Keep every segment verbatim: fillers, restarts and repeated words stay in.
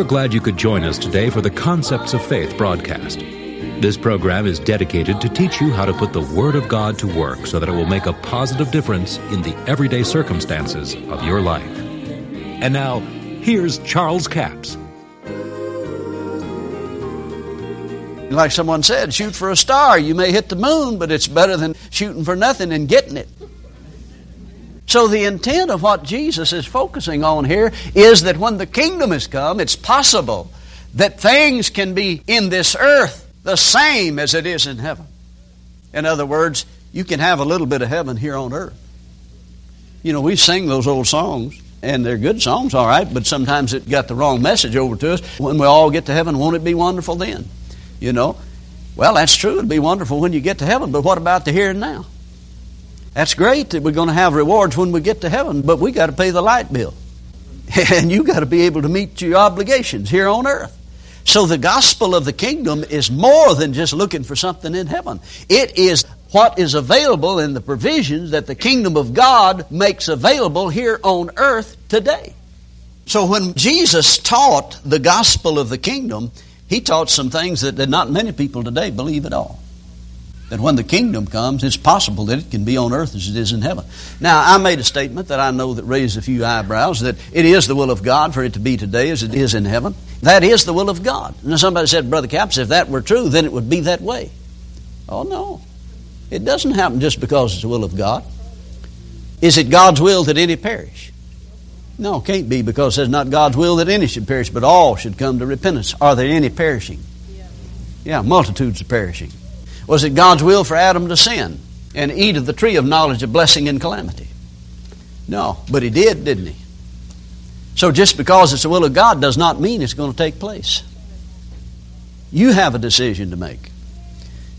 We're glad you could join us today for the Concepts of Faith broadcast. This program is dedicated to teach you how to put the Word of God to work so that it will make a positive difference in the everyday circumstances of your life. And now, here's Charles Capps. Like someone said, shoot for a star. You may hit the moon, but it's better than shooting for nothing and getting it. So the intent of what Jesus is focusing on here is that when the kingdom has come, it's possible that things can be in this earth the same as it is in heaven. In other words, you can have a little bit of heaven here on earth. You know, we sing those old songs, and they're good songs, all right, but sometimes it got the wrong message over to us. When we all get to heaven, won't it be wonderful then? You know, well, that's true. It'll be wonderful when you get to heaven, but what about the here and now? That's great that we're going to have rewards when we get to heaven, but we got to pay the light bill. And you got to be able to meet your obligations here on earth. So the gospel of the kingdom is more than just looking for something in heaven. It is what is available in the provisions that the kingdom of God makes available here on earth today. So when Jesus taught the gospel of the kingdom, he taught some things that not many people today believe at all. That when the kingdom comes, it's possible that it can be on earth as it is in heaven. Now, I made a statement that I know that raised a few eyebrows, that it is the will of God for it to be today as it is in heaven. That is the will of God. Now, somebody said, Brother Capps, if that were true, then it would be that way. Oh, no. It doesn't happen just because it's the will of God. Is it God's will that any perish? No, it can't be, because it's not God's will that any should perish, but all should come to repentance. Are there any perishing? Yeah, yeah multitudes are perishing. Was it God's will for Adam to sin and eat of the tree of knowledge of blessing and calamity? No, but he did, didn't he? So just because it's the will of God does not mean it's going to take place. You have a decision to make.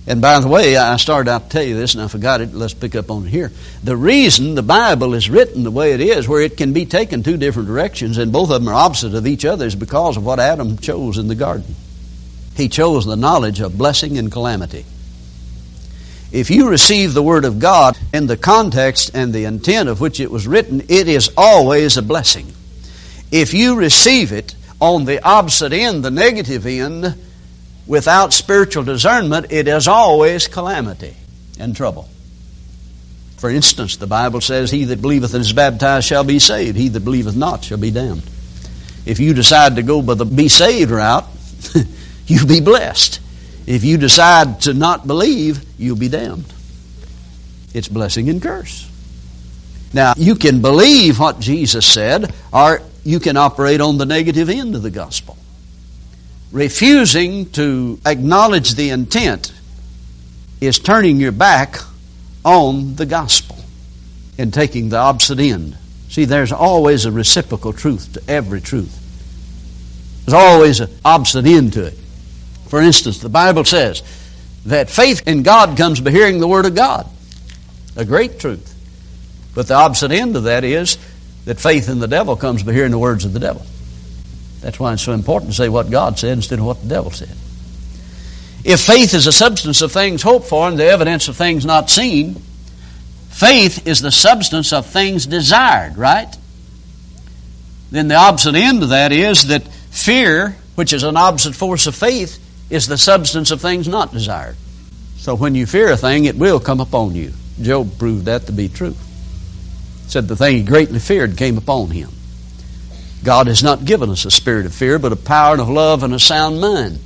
And by the way, I started out to tell you this, and I forgot it. Let's pick up on it here. The reason the Bible is written the way it is, where it can be taken two different directions, and both of them are opposite of each other, is because of what Adam chose in the garden. He chose the knowledge of blessing and calamity. If you receive the Word of God in the context and the intent of which it was written, it is always a blessing. If you receive it on the opposite end, the negative end, without spiritual discernment, it is always calamity and trouble. For instance, the Bible says, he that believeth and is baptized shall be saved. He that believeth not shall be damned. If you decide to go by the be saved route, you'll be blessed. If you decide to not believe, you'll be damned. It's blessing and curse. Now, you can believe what Jesus said, or you can operate on the negative end of the gospel. Refusing to acknowledge the intent is turning your back on the gospel and taking the opposite end. See, there's always a reciprocal truth to every truth. There's always an opposite end to it. For instance, the Bible says that faith in God comes by hearing the Word of God. A great truth. But the opposite end of that is that faith in the devil comes by hearing the words of the devil. That's why it's so important to say what God said instead of what the devil said. If faith is the substance of things hoped for and the evidence of things not seen, faith is the substance of things desired, right? Then the opposite end of that is that fear, which is an opposite force of faith, is the substance of things not desired. So when you fear a thing, it will come upon you. Job proved that to be true. He said the thing he greatly feared came upon him. God has not given us a spirit of fear, but a power and of love and a sound mind.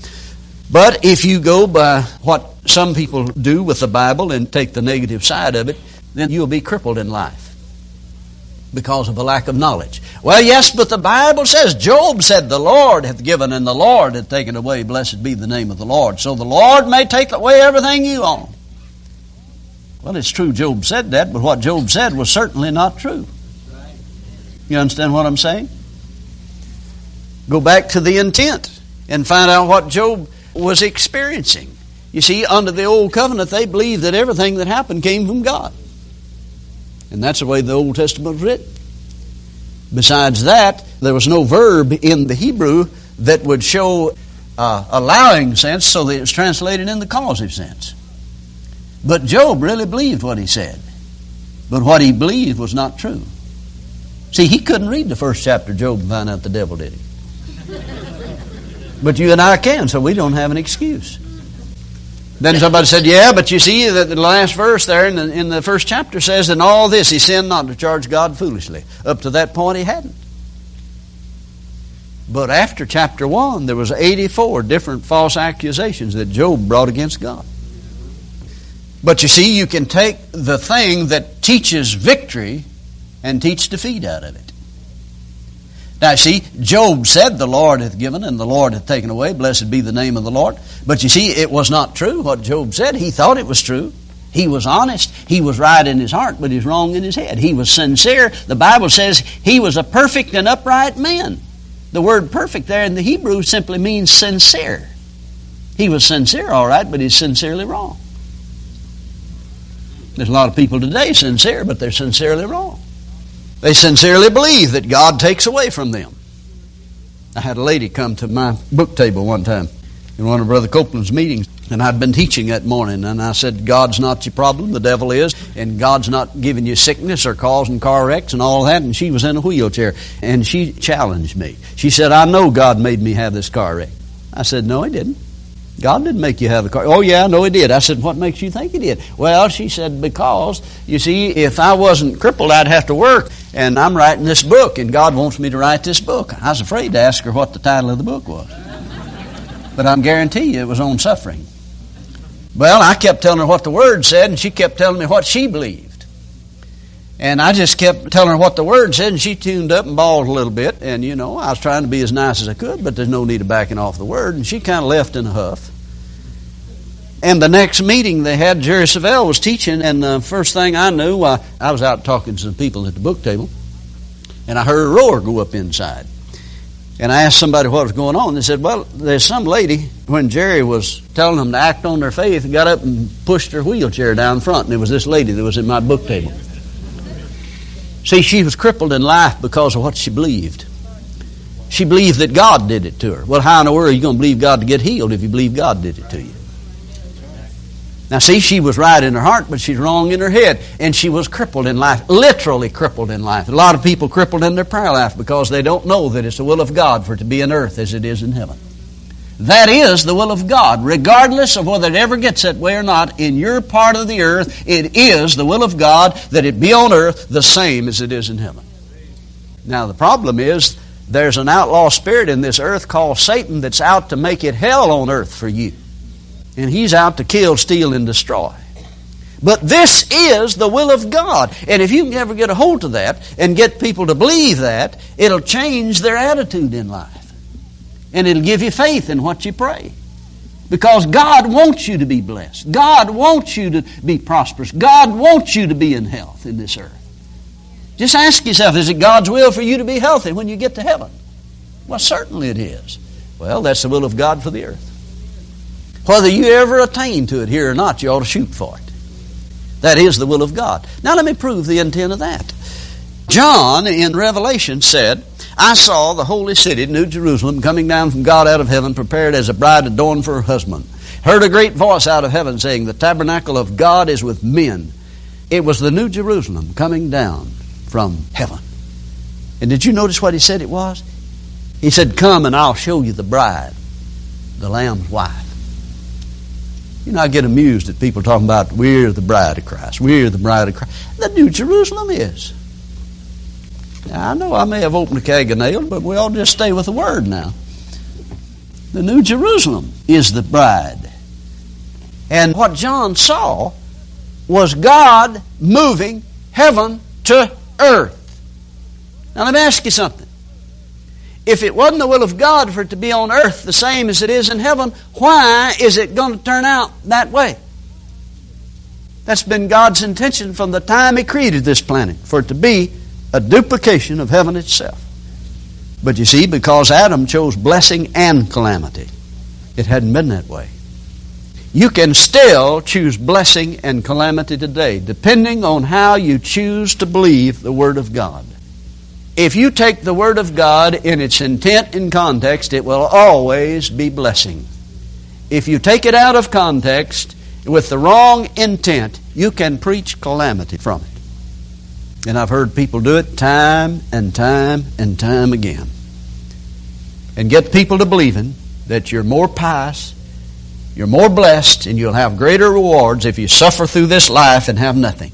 But if you go by what some people do with the Bible and take the negative side of it, then you'll be crippled in life because of a lack of knowledge. Well, yes, but the Bible says, Job said, the Lord hath given and the Lord hath taken away. Blessed be the name of the Lord. So the Lord may take away everything you own. Well, it's true Job said that, but what Job said was certainly not true. You understand what I'm saying? Go back to the intent and find out what Job was experiencing. You see, under the old covenant, they believed that everything that happened came from God. And that's the way the Old Testament was written. Besides that, there was no verb in the Hebrew that would show uh, allowing sense, so that it was translated in the causative sense. But Job really believed what he said. But what he believed was not true. See, he couldn't read the first chapter of Job and find out the devil did it. But you and I can, so we don't have an excuse. Then somebody said, yeah, but you see that the last verse there in the, in the first chapter says, in all this he sinned not to charge God foolishly. Up to that point he hadn't. But after chapter one, there was eighty-four different false accusations that Job brought against God. But you see, you can take the thing that teaches victory and teach defeat out of it. Now, see, Job said, the Lord hath given and the Lord hath taken away. Blessed be the name of the Lord. But you see, it was not true what Job said. He thought it was true. He was honest. He was right in his heart, but he's wrong in his head. He was sincere. The Bible says he was a perfect and upright man. The word perfect there in the Hebrew simply means sincere. He was sincere, all right, but he's sincerely wrong. There's a lot of people today sincere, but they're sincerely wrong. They sincerely believe that God takes away from them. I had a lady come to my book table one time in one of Brother Copeland's meetings, and I'd been teaching that morning, and I said, God's not your problem, the devil is, and God's not giving you sickness or causing car wrecks and all that, and she was in a wheelchair, and she challenged me. She said, I know God made me have this car wreck. I said, no, he didn't. God didn't make you have a car. Oh, yeah, no, he did. I said, what makes you think he did? Well, she said, because, you see, if I wasn't crippled, I'd have to work, and I'm writing this book, and God wants me to write this book. I was afraid to ask her what the title of the book was. But I guarantee you it was on suffering. Well, I kept telling her what the Word said, and she kept telling me what she believed. And I just kept telling her what the Word said, and she tuned up and bawled a little bit. And, you know, I was trying to be as nice as I could, but there's no need of backing off the Word. And she kind of left in a huff. And the next meeting they had, Jerry Savelle was teaching, and the first thing I knew, I, I was out talking to some people at the book table, and I heard a roar go up inside. And I asked somebody what was going on. They said, well, there's some lady, when Jerry was telling them to act on their faith, got up and pushed her wheelchair down front, and it was this lady that was at my book table. See, she was crippled in life because of what she believed. She believed that God did it to her. Well, how in the world are you going to believe God to get healed if you believe God did it to you? Now, see, she was right in her heart, but she's wrong in her head. And she was crippled in life, literally crippled in life. A lot of people crippled in their prayer life because they don't know that it's the will of God for it to be on earth as it is in heaven. That is the will of God. Regardless of whether it ever gets that way or not, in your part of the earth, it is the will of God that it be on earth the same as it is in heaven. Now, the problem is there's an outlaw spirit in this earth called Satan that's out to make it hell on earth for you. And he's out to kill, steal, and destroy. But this is the will of God. And if you can ever get a hold of that and get people to believe that, it'll change their attitude in life. And it'll give you faith in what you pray. Because God wants you to be blessed. God wants you to be prosperous. God wants you to be in health in this earth. Just ask yourself, is it God's will for you to be healthy when you get to heaven? Well, certainly it is. Well, that's the will of God for the earth. Whether you ever attain to it here or not, you ought to shoot for it. That is the will of God. Now let me prove the intent of that. John in Revelation said, I saw the holy city, New Jerusalem, coming down from God out of heaven, prepared as a bride adorned for her husband. Heard a great voice out of heaven saying, the tabernacle of God is with men. It was the New Jerusalem coming down from heaven. And did you notice what he said it was? He said, come and I'll show you the bride, the Lamb's wife. You know, I get amused at people talking about we're the bride of Christ. We're the bride of Christ. The New Jerusalem is. Now, I know I may have opened a keg of nails, but we ought to just stay with the Word now. The New Jerusalem is the bride. And what John saw was God moving heaven to earth. Now, let me ask you something. If it wasn't the will of God for it to be on earth the same as it is in heaven, why is it going to turn out that way? That's been God's intention from the time He created this planet, for it to be a duplication of heaven itself. But you see, because Adam chose blessing and calamity, it hadn't been that way. You can still choose blessing and calamity today, depending on how you choose to believe the Word of God. If you take the Word of God in its intent and context, it will always be blessing. If you take it out of context with the wrong intent, you can preach calamity from it. And I've heard people do it time and time and time again. And get people to believing that you're more pious, you're more blessed, and you'll have greater rewards if you suffer through this life and have nothing.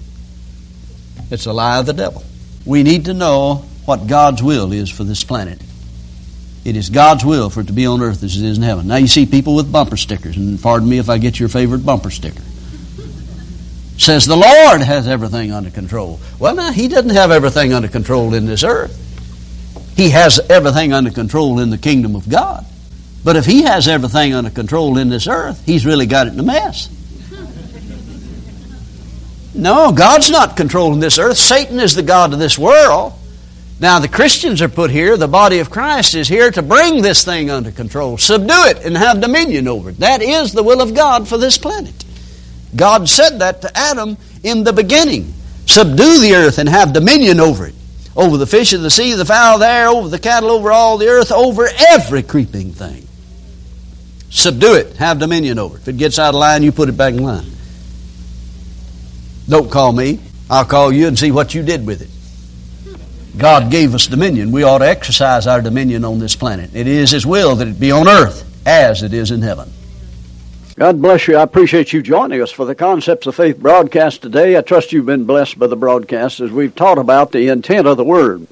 It's a lie of the devil. We need to know what God's will is for this planet. It is God's will for it to be on earth as it is in heaven. Now you see people with bumper stickers, and pardon me if I get your favorite bumper sticker. Says the Lord has everything under control. Well, now, He doesn't have everything under control in this earth. He has everything under control in the kingdom of God. But if He has everything under control in this earth, He's really got it in a mess. No, God's not controlling this earth. Satan is the god of this world. Now, the Christians are put here. The body of Christ is here to bring this thing under control, subdue it, and have dominion over it. That is the will of God for this planet. God said that to Adam in the beginning. Subdue the earth and have dominion over it. Over the fish of the sea, the fowl of the air, over the cattle, over all the earth, over every creeping thing. Subdue it. Have dominion over it. If it gets out of line, you put it back in line. Don't call me. I'll call you and see what you did with it. God gave us dominion. We ought to exercise our dominion on this planet. It is His will that it be on earth as it is in heaven. God bless you. I appreciate you joining us for the Concepts of Faith broadcast today. I trust you've been blessed by the broadcast as we've taught about the intent of the Word.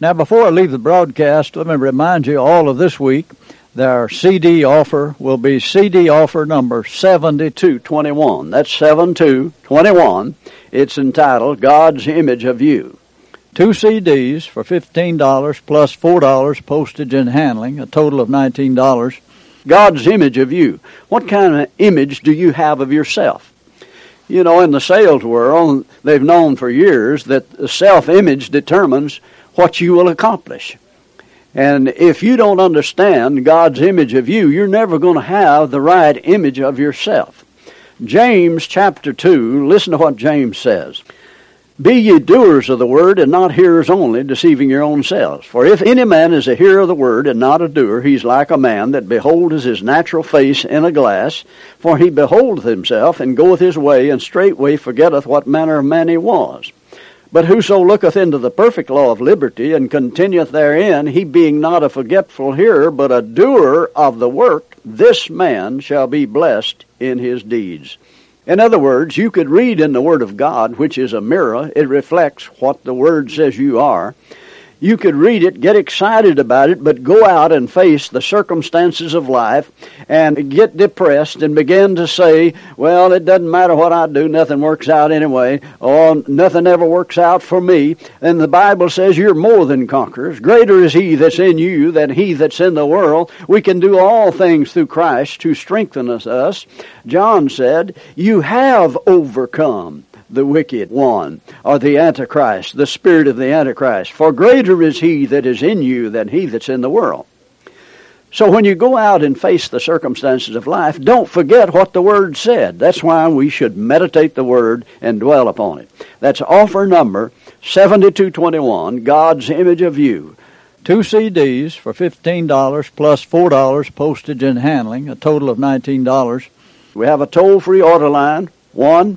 Now, before I leave the broadcast, let me remind you all of this week, their C D offer will be C D offer number seventy-two twenty-one. That's seventy-two twenty-one. It's entitled God's Image of You. Two C Ds for fifteen dollars plus four dollars postage and handling, a total of nineteen dollars. God's image of you. What kind of image do you have of yourself? You know, in the sales world, they've known for years that self-image determines what you will accomplish. And if you don't understand God's image of you, you're never going to have the right image of yourself. James chapter two, listen to what James says. Be ye doers of the word, and not hearers only, deceiving your own selves. For if any man is a hearer of the word, and not a doer, he's like a man that beholdeth his natural face in a glass. For he beholdeth himself, and goeth his way, and straightway forgetteth what manner of man he was. But whoso looketh into the perfect law of liberty, and continueth therein, he being not a forgetful hearer, but a doer of the work, this man shall be blessed in his deeds. In other words, you could read in the Word of God, which is a mirror. It reflects what the Word says you are. You could read it, get excited about it, but go out and face the circumstances of life and get depressed and begin to say, well, it doesn't matter what I do, nothing works out anyway, or nothing ever works out for me. And the Bible says you're more than conquerors. Greater is He that's in you than he that's in the world. We can do all things through Christ who strengtheneth us. John said, you have overcome the wicked one, or the Antichrist, the spirit of the Antichrist. For greater is he that is in you than he that's in the world. So when you go out and face the circumstances of life, don't forget what the Word said. That's why we should meditate the Word and dwell upon it. That's offer number seventy-two twenty-one, God's Image of You. Two C Ds for fifteen dollars plus four dollars postage and handling, a total of nineteen dollars. We have a toll-free order line, one